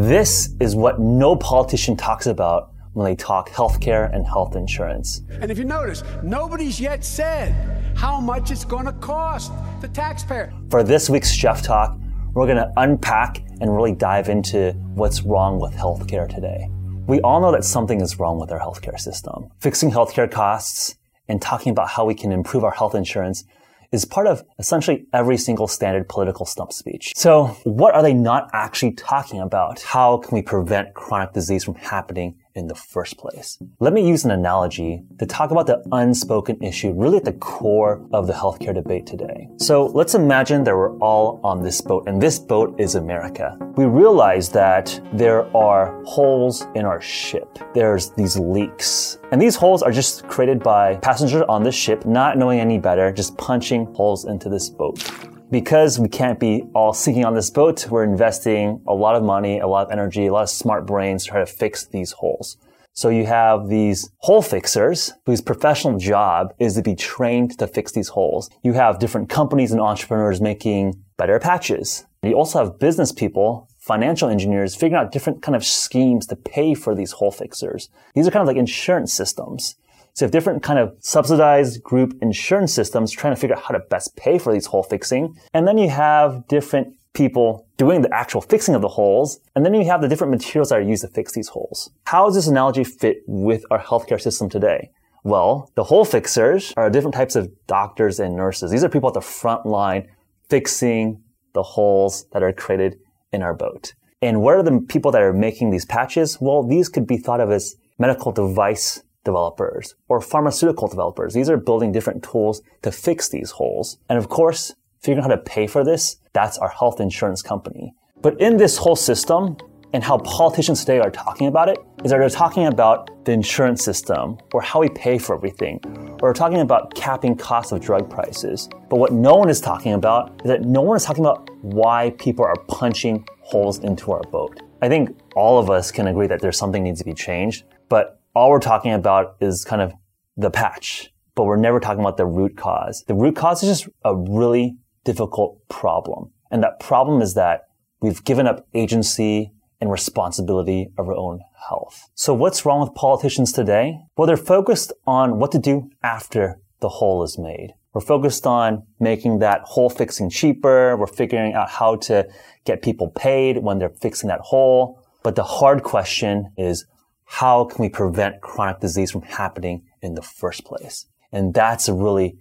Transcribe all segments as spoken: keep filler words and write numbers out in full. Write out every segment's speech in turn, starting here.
This is what no politician talks about when they talk healthcare and health insurance. And if you notice, nobody's yet said how much it's going to cost the taxpayer. For this week's Geoff Talk, we're going to unpack and really dive into what's wrong with healthcare today. We all know that something is wrong with our healthcare system. Fixing healthcare costs and talking about how we can improve our health insurance is part of essentially every single standard political stump speech. So what are they not actually talking about? How can we prevent chronic disease from happening in the first place? Let me use an analogy to talk about the unspoken issue really at the core of the healthcare debate today. So let's imagine that we're all on this boat, and this boat is America. We realize that there are holes in our ship. There's these leaks. And these holes are just created by passengers on the ship, not knowing any better, just punching holes into this boat. Because we can't be all sinking on this boat, we're investing a lot of money, a lot of energy, a lot of smart brains to try to fix these holes. So you have these hole fixers whose professional job is to be trained to fix these holes. You have different companies and entrepreneurs making better patches. You also have business people, financial engineers, figuring out different kind of schemes to pay for these hole fixers. These are kind of like insurance systems. So you have different kind of subsidized group insurance systems trying to figure out how to best pay for these hole fixing. And then you have different people doing the actual fixing of the holes. And then you have the different materials that are used to fix these holes. How does this analogy fit with our healthcare system today? Well, the hole fixers are different types of doctors and nurses. These are people at the front line fixing the holes that are created in our boat. And what are the people that are making these patches? Well, these could be thought of as medical device developers or pharmaceutical developers. These are building different tools to fix these holes. And of course, figuring out how to pay for this, that's our health insurance company. But in this whole system and how politicians today are talking about it is that they're talking about the insurance system or how we pay for everything, or talking about capping costs of drug prices. But what no one is talking about is that no one is talking about why people are punching holes into our boat. I think all of us can agree that there's something needs to be changed, but all we're talking about is kind of the patch, but we're never talking about the root cause. The root cause is just a really difficult problem. And that problem is that we've given up agency and responsibility of our own health. So what's wrong with politicians today? Well, they're focused on what to do after the hole is made. We're focused on making that hole fixing cheaper. We're figuring out how to get people paid when they're fixing that hole. But the hard question is, how can we prevent chronic disease from happening in the first place? And that's a really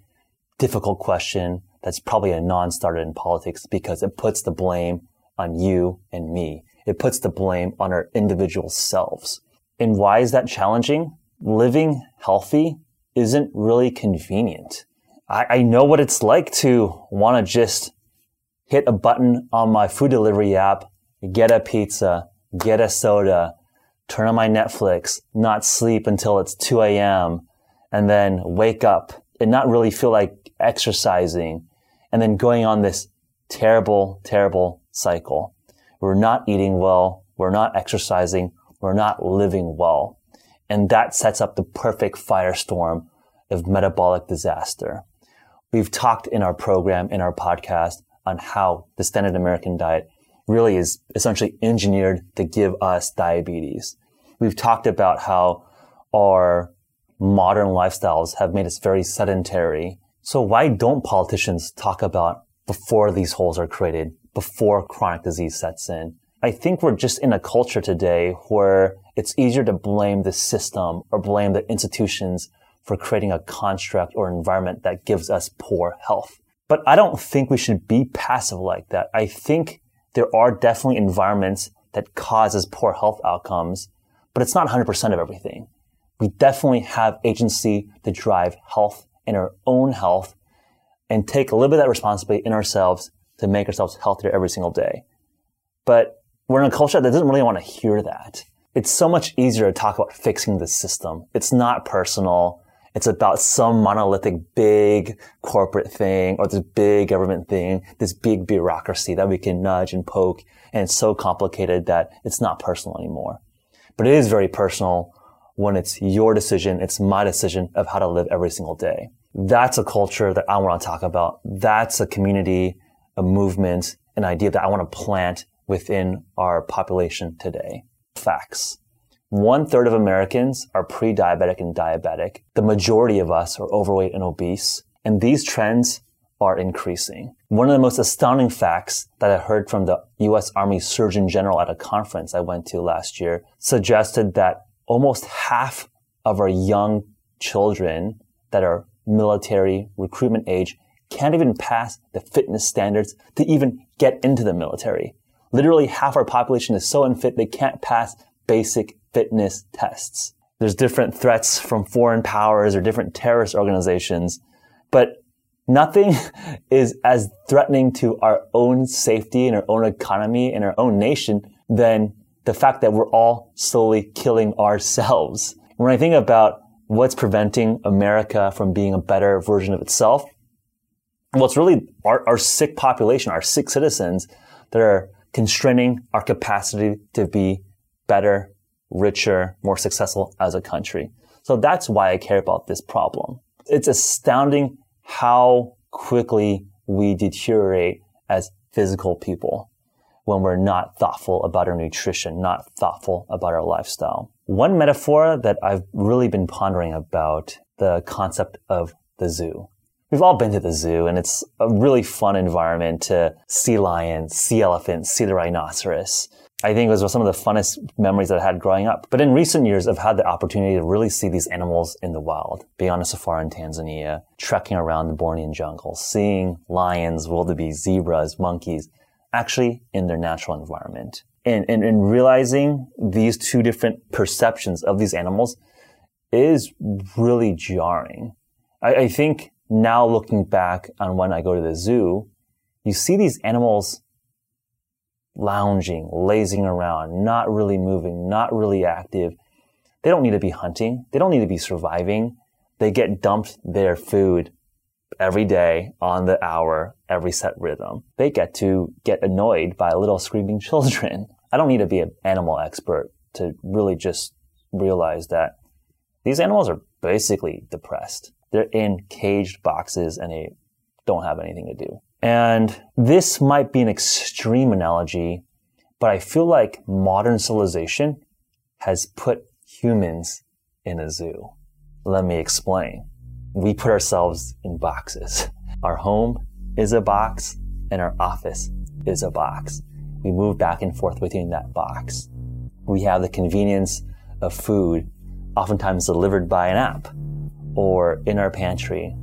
difficult question that's probably a non-starter in politics because it puts the blame on you and me. It puts the blame on our individual selves. And why is that challenging? Living healthy isn't really convenient. I, I know what it's like to want to just hit a button on my food delivery app, get a pizza, get a soda, turn on my Netflix, not sleep until it's two a.m., and then wake up and not really feel like exercising, and then going on this terrible, terrible cycle. We're not eating well, we're not exercising, we're not living well. And that sets up the perfect firestorm of metabolic disaster. We've talked in our program, in our podcast, on how the standard American diet really is essentially engineered to give us diabetes. We've talked about how our modern lifestyles have made us very sedentary. So why don't politicians talk about before these holes are created, before chronic disease sets in? I think we're just in a culture today where it's easier to blame the system or blame the institutions for creating a construct or environment that gives us poor health. But I don't think we should be passive like that. I think there are definitely environments that causes poor health outcomes, but it's not one hundred percent of everything. We definitely have agency to drive health and our own health and take a little bit of that responsibility in ourselves to make ourselves healthier every single day. But we're in a culture that doesn't really want to hear that. It's so much easier to talk about fixing the system. It's not personal. It's about some monolithic big corporate thing or this big government thing, this big bureaucracy that we can nudge and poke. And it's so complicated that it's not personal anymore. But it is very personal when it's your decision. It's my decision of how to live every single day. That's a culture that I want to talk about. That's a community, a movement, an idea that I want to plant within our population today. Facts. One third of Americans are pre-diabetic and diabetic. The majority of us are overweight and obese. And these trends are increasing. One of the most astounding facts that I heard from the U S Army Surgeon General at a conference I went to last year suggested that almost half of our young children that are military recruitment age can't even pass the fitness standards to even get into the military. Literally half our population is so unfit they can't pass basic fitness tests. There's different threats from foreign powers or different terrorist organizations, but nothing is as threatening to our own safety and our own economy and our own nation than the fact that we're all slowly killing ourselves. When I think about what's preventing America from being a better version of itself, well, it's really our, our sick population, our sick citizens that are constraining our capacity to be better, richer, more successful as a country. So that's why I care about this problem. It's astounding how quickly we deteriorate as physical people when we're not thoughtful about our nutrition, not thoughtful about our lifestyle. One metaphor that I've really been pondering about, the concept of the zoo. We've all been to the zoo, and it's a really fun environment to see lions, see elephants, see the rhinoceros. I think those were some of the funnest memories that I had growing up. But in recent years, I've had the opportunity to really see these animals in the wild, being on a safari in Tanzania, trekking around the Bornean jungle, seeing lions, wildebeest, zebras, monkeys, actually in their natural environment. And, and, and realizing these two different perceptions of these animals is really jarring. I, I think now looking back on when I go to the zoo, you see these animals lounging, lazing around, not really moving, not really active. They don't need to be hunting. They don't need to be surviving. They get dumped their food every day, on the hour, every set rhythm. They get to get annoyed by little screaming children. I don't need to be an animal expert to really just realize that these animals are basically depressed. They're in caged boxes and they don't have anything to do. And this might be an extreme analogy, but I feel like modern civilization has put humans in a zoo. Let me explain. We put ourselves in boxes. Our home is a box and our office is a box. We move back and forth within that box. We have the convenience of food, oftentimes delivered by an app or in our pantry,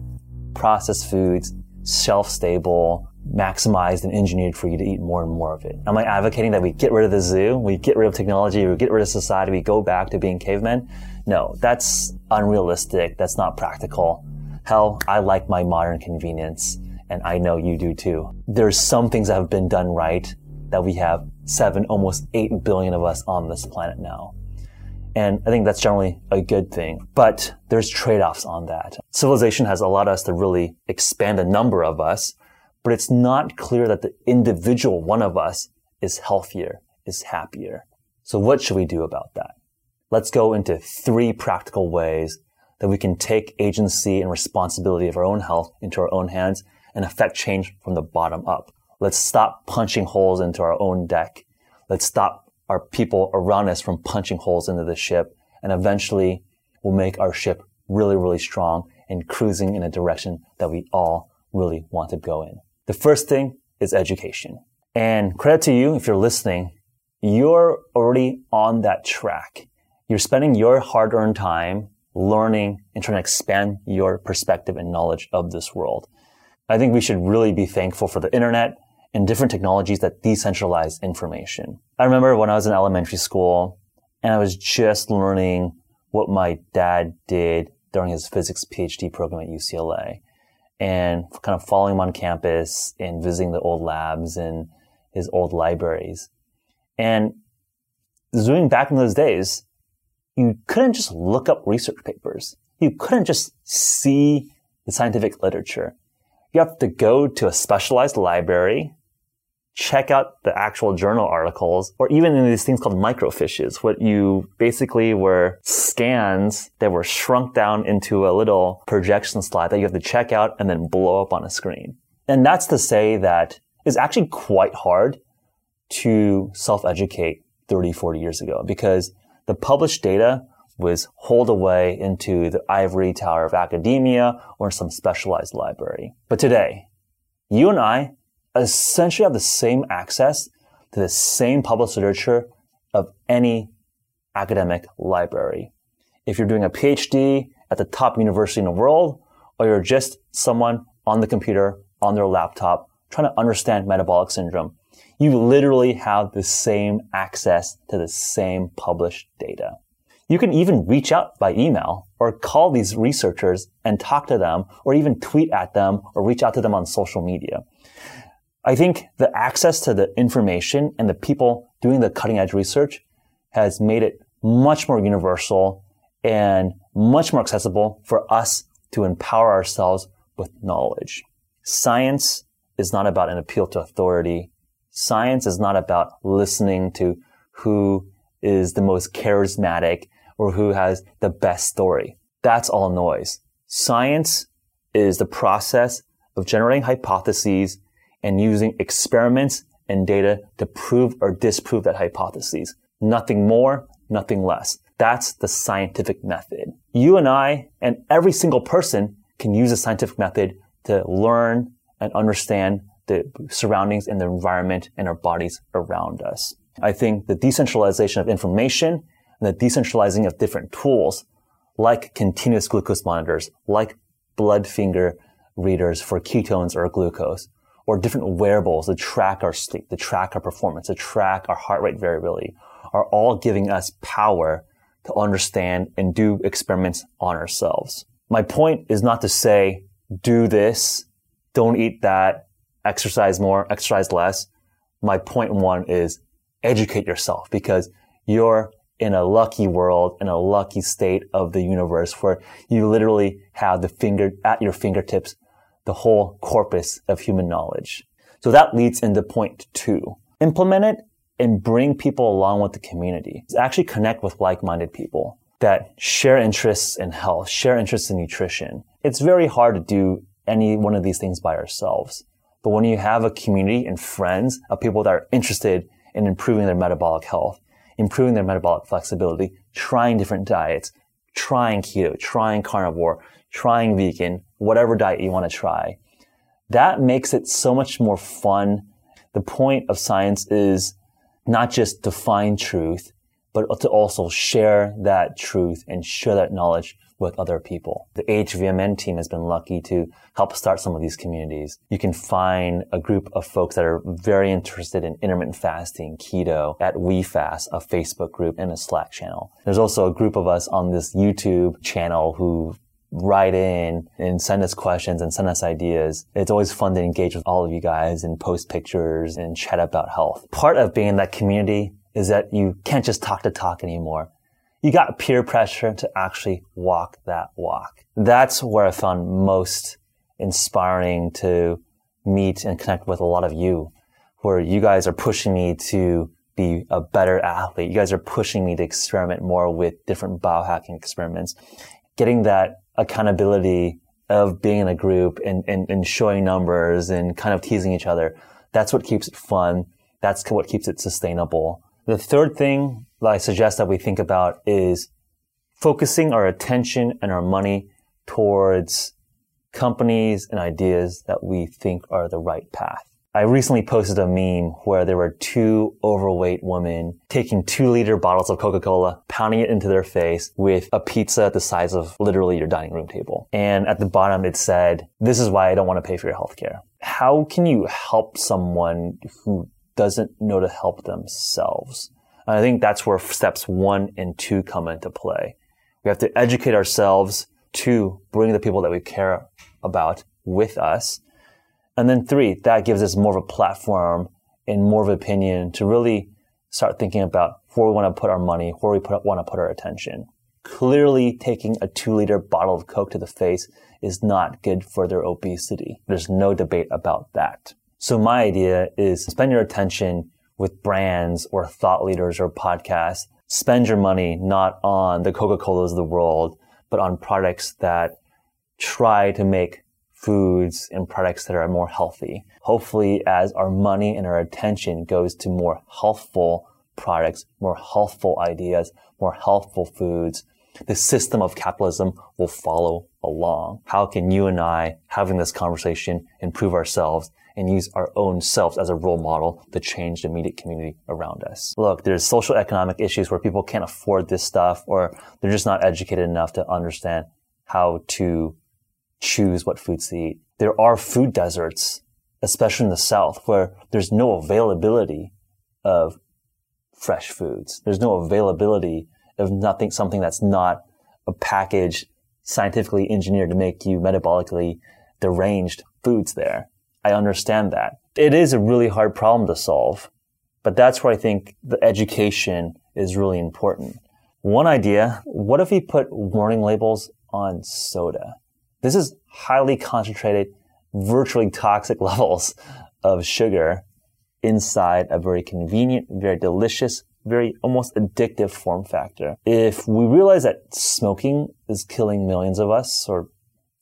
processed foods, shelf-stable, maximized and engineered for you to eat more and more of it. Am I advocating that we get rid of the zoo, we get rid of technology, we get rid of society, we go back to being cavemen? No, that's unrealistic. That's not practical. Hell, I like my modern convenience, and I know you do too. There's some things that have been done right that we have seven, almost eight billion of us on this planet now. And I think that's generally a good thing, but there's trade-offs on that. Civilization has allowed us to really expand the number of us, but it's not clear that the individual one of us is healthier, is happier. So what should we do about that? Let's go into three practical ways that we can take agency and responsibility of our own health into our own hands and affect change from the bottom up. Let's stop punching holes into our own deck. Let's stop our people around us from punching holes into the ship, and eventually we'll make our ship really, really strong and cruising in a direction that we all really want to go in. The first thing is education. And credit to you, if you're listening, you're already on that track. You're spending your hard-earned time learning and trying to expand your perspective and knowledge of this world. I think we should really be thankful for the internet and different technologies that decentralize information. I remember when I was in elementary school and I was just learning what my dad did during his physics PhD program at U C L A, and kind of following him on campus and visiting the old labs and his old libraries. And zooming back in those days, you couldn't just look up research papers. You couldn't just see the scientific literature. You have to go to a specialized library, check out the actual journal articles, or even in these things called microfiches, what you basically were scans that were shrunk down into a little projection slide that you have to check out and then blow up on a screen. And that's to say that it's actually quite hard to self-educate thirty, forty years ago, because the published data was holed away into the ivory tower of academia or some specialized library. But today, you and I essentially have the same access to the same published literature of any academic library. If you're doing a PhD at the top university in the world, or you're just someone on the computer, on their laptop, trying to understand metabolic syndrome, you literally have the same access to the same published data. You can even reach out by email or call these researchers and talk to them, or even tweet at them or reach out to them on social media. I think the access to the information and the people doing the cutting edge research has made it much more universal and much more accessible for us to empower ourselves with knowledge. Science is not about an appeal to authority. Science is not about listening to who is the most charismatic or who has the best story. That's all noise. Science is the process of generating hypotheses and using experiments and data to prove or disprove that hypothesis. Nothing more, nothing less. That's the scientific method. You and I and every single person can use the scientific method to learn and understand the surroundings and the environment and our bodies around us. I think the decentralization of information and the decentralizing of different tools, like continuous glucose monitors, like blood finger readers for ketones or glucose, or different wearables that track our sleep, that track our performance, that track our heart rate variability, are all giving us power to understand and do experiments on ourselves. My point is not to say, do this, don't eat that, exercise more, exercise less. My point one is educate yourself, because you're in a lucky world, in a lucky state of the universe where you literally have the finger at your fingertips the whole corpus of human knowledge. So that leads into point two. Implement it and bring people along with the community. Actually connect with like-minded people that share interests in health, share interests in nutrition. It's very hard to do any one of these things by ourselves. But when you have a community and friends of people that are interested in improving their metabolic health, improving their metabolic flexibility, trying different diets, trying keto, trying carnivore, trying vegan, whatever diet you want to try. That makes it so much more fun. The point of science is not just to find truth, but to also share that truth and share that knowledge with other people. The H V M N team has been lucky to help start some of these communities. You can find a group of folks that are very interested in intermittent fasting, keto, at WeFast, a Facebook group and a Slack channel. There's also a group of us on this YouTube channel who write in and send us questions and send us ideas. It's always fun to engage with all of you guys and post pictures and chat about health. Part of being in that community is that you can't just talk the talk anymore. You got peer pressure to actually walk that walk. That's where I found most inspiring to meet and connect with a lot of you, where you guys are pushing me to be a better athlete. You guys are pushing me to experiment more with different biohacking experiments. Getting that accountability of being in a group and, and, and showing numbers and kind of teasing each other. That's what keeps it fun. That's what keeps it sustainable. The third thing that I suggest that we think about is focusing our attention and our money towards companies and ideas that we think are the right path. I recently posted a meme where there were two overweight women taking two liter bottles of Coca-Cola, pounding it into their face with a pizza the size of literally your dining room table. And at the bottom it said, "This is why I don't want to pay for your healthcare." How can you help someone who doesn't know to help themselves? And I think that's where steps one and two come into play. We have to educate ourselves, two, bring the people that we care about with us, and then three, that gives us more of a platform and more of an opinion to really start thinking about where we want to put our money, where we put, want to put our attention. Clearly, taking a two-liter bottle of Coke to the face is not good for their obesity. There's no debate about that. So my idea is spend your attention with brands or thought leaders or podcasts. Spend your money not on the Coca-Colas of the world, but on products that try to make foods and products that are more healthy. Hopefully, as our money and our attention goes to more healthful products, more healthful ideas, more healthful foods, the system of capitalism will follow along. How can you and I, having this conversation, improve ourselves and use our own selves as a role model to change the immediate community around us? Look, there's social economic issues where people can't afford this stuff, or they're just not educated enough to understand how to choose what foods to eat. There are food deserts, especially in the South, where there's no availability of fresh foods. There's no availability of nothing, something that's not a package scientifically engineered to make you metabolically deranged foods there. I understand that. It is a really hard problem to solve, but that's where I think the education is really important. One idea, what if we put warning labels on soda? This is highly concentrated, virtually toxic levels of sugar inside a very convenient, very delicious, very almost addictive form factor. If we realize that smoking is killing millions of us or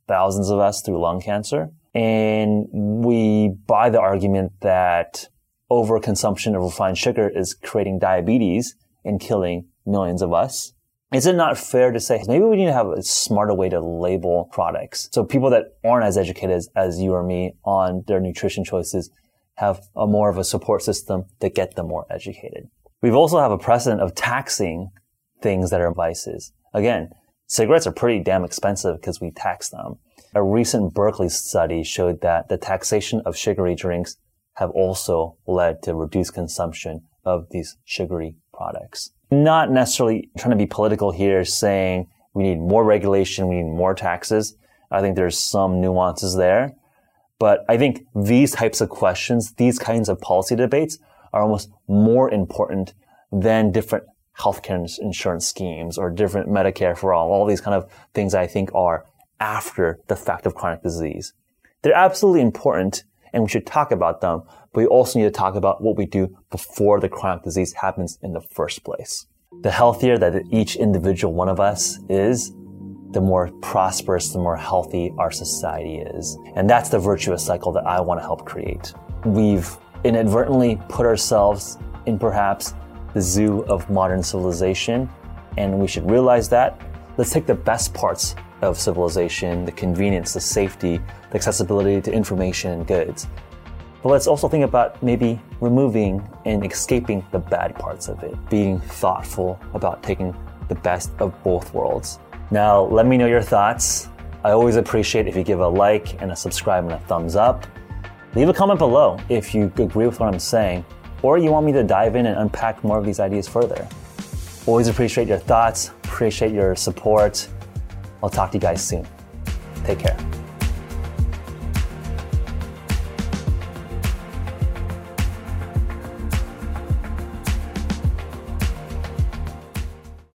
thousands of us through lung cancer, and we buy the argument that overconsumption of refined sugar is creating diabetes and killing millions of us, is it not fair to say maybe we need to have a smarter way to label products so people that aren't as educated as, as you or me on their nutrition choices have a more of a support system to get them more educated? We've also have a precedent of taxing things that are vices. Again, cigarettes are pretty damn expensive because we tax them. A recent Berkeley study showed that the taxation of sugary drinks have also led to reduced consumption of these sugary products. Not necessarily trying to be political here, saying we need more regulation, we need more taxes. I think there's some nuances there. But I think these types of questions, these kinds of policy debates, are almost more important than different healthcare insurance schemes or different Medicare for all, all these kind of things I think are after the fact of chronic disease. They're absolutely important and we should talk about them, but we also need to talk about what we do before the chronic disease happens in the first place. The healthier that each individual one of us is, the more prosperous, the more healthy our society is. And that's the virtuous cycle that I want to help create. We've inadvertently put ourselves in perhaps the zoo of modern civilization, and we should realize that. Let's take the best parts of civilization, the convenience, the safety, the accessibility to information and goods. But let's also think about maybe removing and escaping the bad parts of it, being thoughtful about taking the best of both worlds. Now, let me know your thoughts. I always appreciate if you give a like and a subscribe and a thumbs up. Leave a comment below if you agree with what I'm saying, or you want me to dive in and unpack more of these ideas further. Always appreciate your thoughts, appreciate your support. I'll talk to you guys soon. Take care.